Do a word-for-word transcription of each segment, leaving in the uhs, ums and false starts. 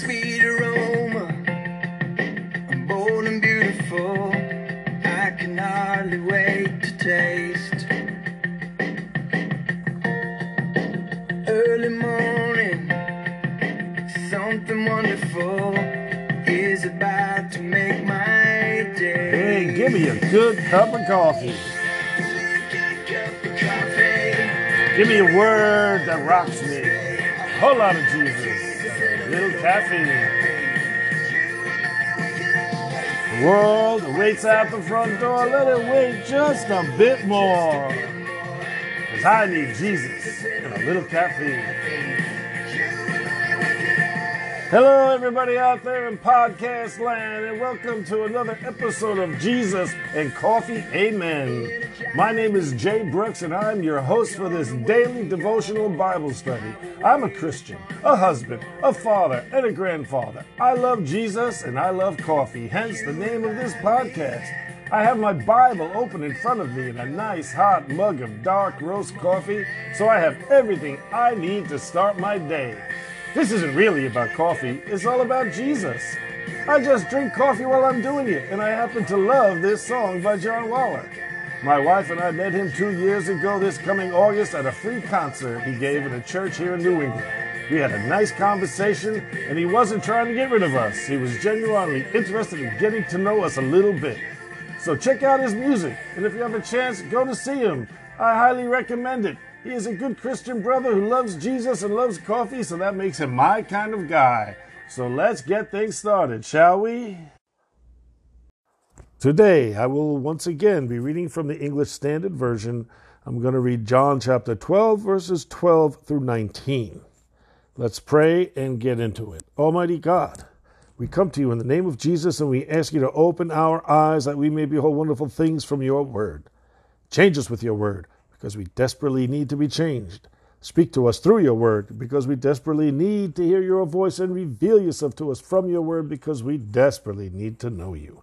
sweet aroma. I'm bold and beautiful. I can hardly wait to taste. Early morning, something wonderful is about to make my day. Hey, give me a good cup of coffee. Give me a word that rocks me. A whole lot of Jesus. A little caffeine. The world waits out the front door. Let it wait just a bit more. Because I need Jesus and a little caffeine. Hello, everybody out there in podcast land, and welcome to another episode of Jesus and Coffee. Amen. My name is Jay Brooks, and I'm your host for this daily devotional Bible study. I'm a Christian, a husband, a father, and a grandfather. I love Jesus, and I love coffee, hence the name of this podcast. I have my Bible open in front of me and a nice hot mug of dark roast coffee, so I have everything I need to start my day. This isn't really about coffee, it's all about Jesus. I just drink coffee while I'm doing it, and I happen to love this song by John Waller. My wife and I met him two years ago this coming August at a free concert he gave at a church here in New England. We had a nice conversation, and he wasn't trying to get rid of us. He was genuinely interested in getting to know us a little bit. So check out his music, and if you have a chance, go to see him. I highly recommend it. He is a good Christian brother who loves Jesus and loves coffee, so that makes him my kind of guy. So let's get things started, shall we? Today, I will once again be reading from the English Standard Version. I'm going to read John chapter twelve, verses twelve through nineteen. Let's pray and get into it. Almighty God, we come to you in the name of Jesus, and we ask you to open our eyes that we may behold wonderful things from your word. Change us with your word, because we desperately need to be changed. Speak to us through your word, because we desperately need to hear your voice, and reveal yourself to us from your word, because we desperately need to know you.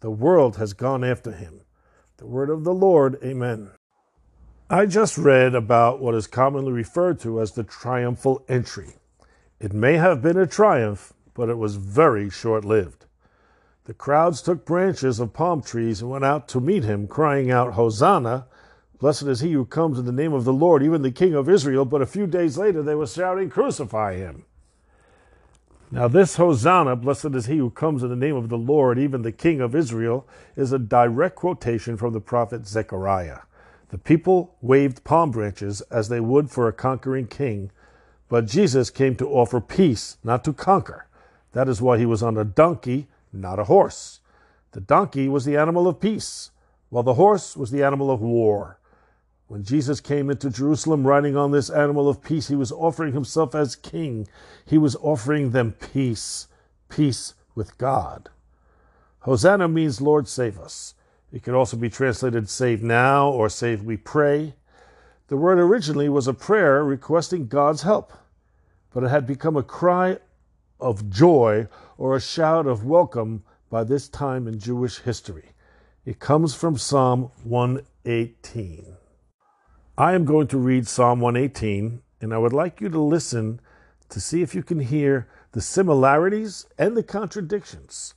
the world has gone after him." The word of the Lord, amen. I just read about what is commonly referred to as the triumphal entry. It may have been a triumph, but it was very short-lived. The crowds took branches of palm trees and went out to meet him, crying out, "Hosanna! Blessed is he who comes in the name of the Lord, even the King of Israel." But a few days later, they were shouting, "Crucify him!" Now this Hosanna, blessed is he who comes in the name of the Lord, even the King of Israel, is a direct quotation from the prophet Zechariah. The people waved palm branches as they would for a conquering king, but Jesus came to offer peace, not to conquer. That is why he was on a donkey, not a horse. The donkey was the animal of peace, while the horse was the animal of war. When Jesus came into Jerusalem riding on this animal of peace, he was offering himself as king. He was offering them peace, peace with God. Hosanna means "Lord, save us." It could also be translated "save now" or "save we pray." The word originally was a prayer requesting God's help, but it had become a cry of joy or a shout of welcome by this time in Jewish history. It comes from Psalm one eighteen. I am going to read Psalm one eighteen, and I would like you to listen to see if you can hear the similarities and the contradictions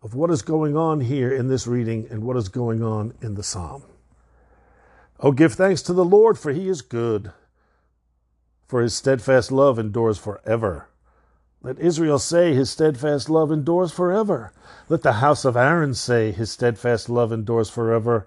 of what is going on here in this reading and what is going on in the psalm. "Oh, give thanks to the Lord, for he is good, for his steadfast love endures forever. Let Israel say his steadfast love endures forever. Let the house of Aaron say his steadfast love endures forever.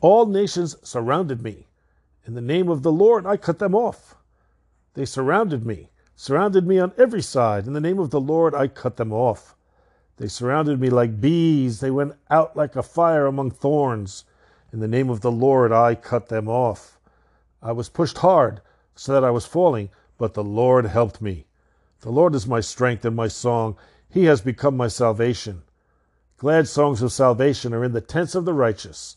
All nations surrounded me. In the name of the Lord I cut them off. They surrounded me, surrounded me on every side. In the name of the Lord I cut them off. They surrounded me like bees. They went out like a fire among thorns. In the name of the Lord I cut them off. I was pushed hard so that I was falling, but the Lord helped me. The Lord is my strength and my song. He has become my salvation. Glad songs of salvation are in the tents of the righteous.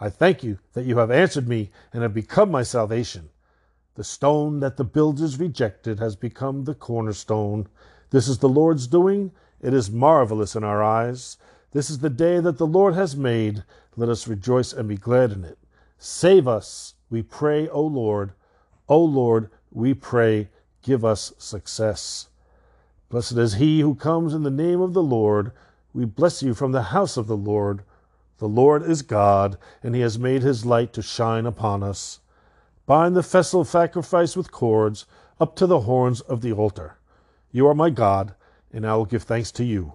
I thank you that you have answered me and have become my salvation. The stone that the builders rejected has become the cornerstone. This is the Lord's doing. It is marvelous in our eyes. This is the day that the Lord has made. Let us rejoice and be glad in it. Save us, we pray, O Lord. O Lord, we pray, give us success. Blessed is he who comes in the name of the Lord. We bless you from the house of the Lord. The Lord is God, and he has made his light to shine upon us. Bind the festal sacrifice with cords up to the horns of the altar. You are my God, and I will give thanks to you.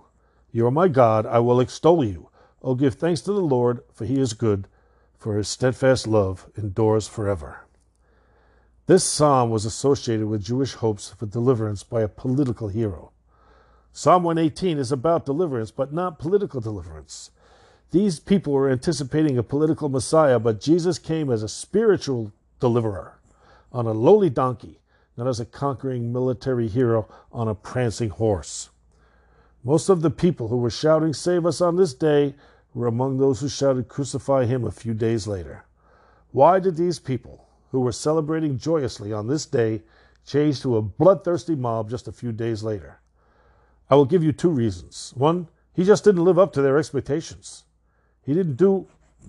You are my God, I will extol you. I will give thanks to the Lord, for he is good, for his steadfast love endures forever. This psalm was associated with Jewish hopes for deliverance by a political hero. Psalm one eighteen is about deliverance, but not political deliverance. These people were anticipating a political Messiah, but Jesus came as a spiritual deliverer on a lowly donkey, not as a conquering military hero on a prancing horse. Most of the people who were shouting, "Save us on this day," were among those who shouted, "Crucify him," a few days later. Why did these people, who were celebrating joyously on this day, change to a bloodthirsty mob just a few days later? I will give you two reasons. One, he just didn't live up to their expectations. He didn't do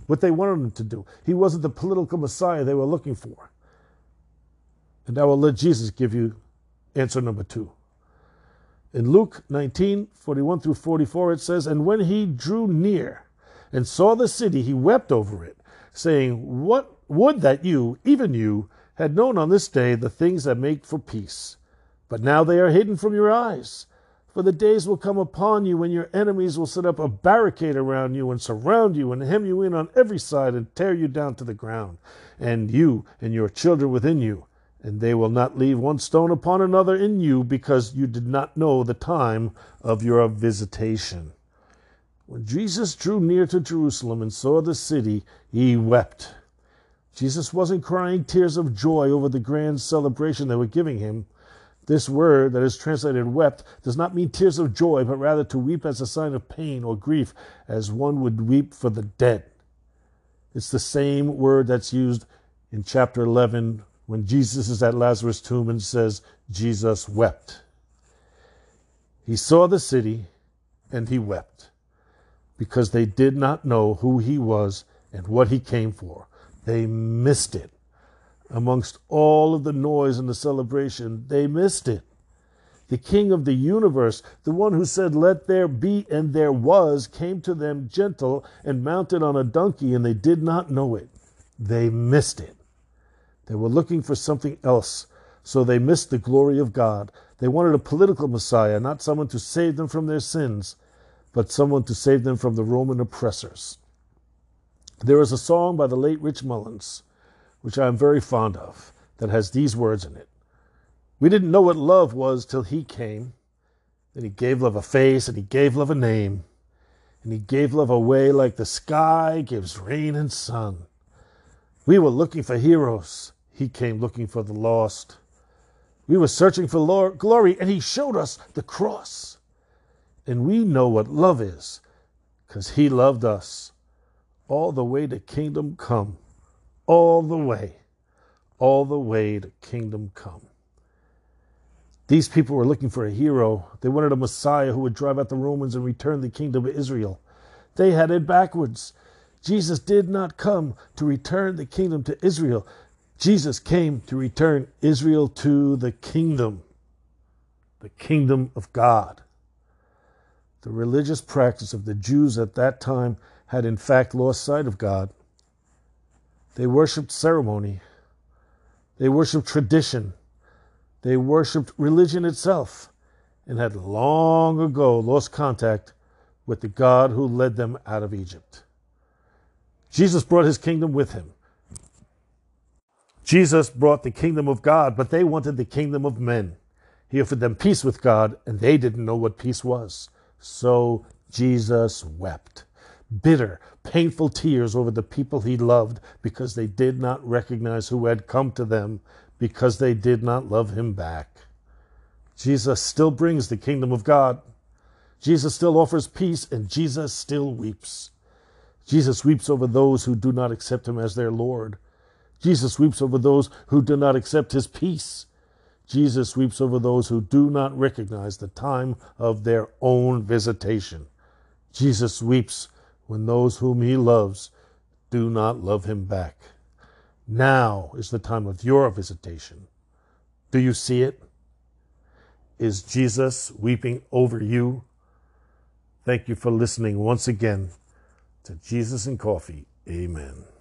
what they wanted him to do. He wasn't the political Messiah they were looking for. And I will let Jesus give you answer number two. In Luke nineteen, forty-one through forty-four, it says, "And when he drew near and saw the city, he wept over it, saying, 'What would that you, even you, had known on this day the things that make for peace. But now they are hidden from your eyes. For the days will come upon you when your enemies will set up a barricade around you and surround you and hem you in on every side and tear you down to the ground, and you and your children within you. And they will not leave one stone upon another in you, because you did not know the time of your visitation.'" When Jesus drew near to Jerusalem and saw the city, he wept. Jesus wasn't crying tears of joy over the grand celebration they were giving him. This word that is translated wept does not mean tears of joy, but rather to weep as a sign of pain or grief, as one would weep for the dead. It's the same word that's used in chapter eleven when Jesus is at Lazarus' tomb and says, "Jesus wept." He saw the city and he wept because they did not know who he was and what he came for. They missed it. Amongst all of the noise and the celebration, they missed it. The King of the universe, the one who said, "Let there be," and there was, came to them gentle and mounted on a donkey, and they did not know it. They missed it. They were looking for something else, so they missed the glory of God. They wanted a political Messiah, not someone to save them from their sins, but someone to save them from the Roman oppressors. There is a song by the late Rich Mullins, which I am very fond of, that has these words in it. "We didn't know what love was till he came. Then he gave love a face and he gave love a name. and he gave love away like the sky gives rain and sun. We were looking for heroes. He came looking for the lost. We were searching for Lord glory, and he showed us the cross. And we know what love is, because he loved us all the way to kingdom come. All the way. All the way to kingdom come. These people were looking for a hero. They wanted a Messiah who would drive out the Romans and return the kingdom of Israel. They had it backwards. Jesus did not come to return the kingdom to Israel. Jesus came to return Israel to the kingdom, the kingdom of God. The religious practice of the Jews at that time had in fact lost sight of God. They worshipped ceremony. They worshipped tradition. They worshipped religion itself and had long ago lost contact with the God who led them out of Egypt. Jesus brought his kingdom with him. Jesus brought the kingdom of God, but they wanted the kingdom of men. He offered them peace with God, and they didn't know what peace was. So Jesus wept bitter, painful tears over the people he loved because they did not recognize who had come to them, because they did not love him back. Jesus still brings the kingdom of God. Jesus still offers peace, and Jesus still weeps. Jesus weeps over those who do not accept him as their Lord. Jesus weeps over those who do not accept his peace. Jesus weeps over those who do not recognize the time of their own visitation. Jesus weeps when those whom he loves do not love him back. Now is the time of your visitation. Do you see it? Is Jesus weeping over you? Thank you for listening once again to Jesus and Coffee. Amen.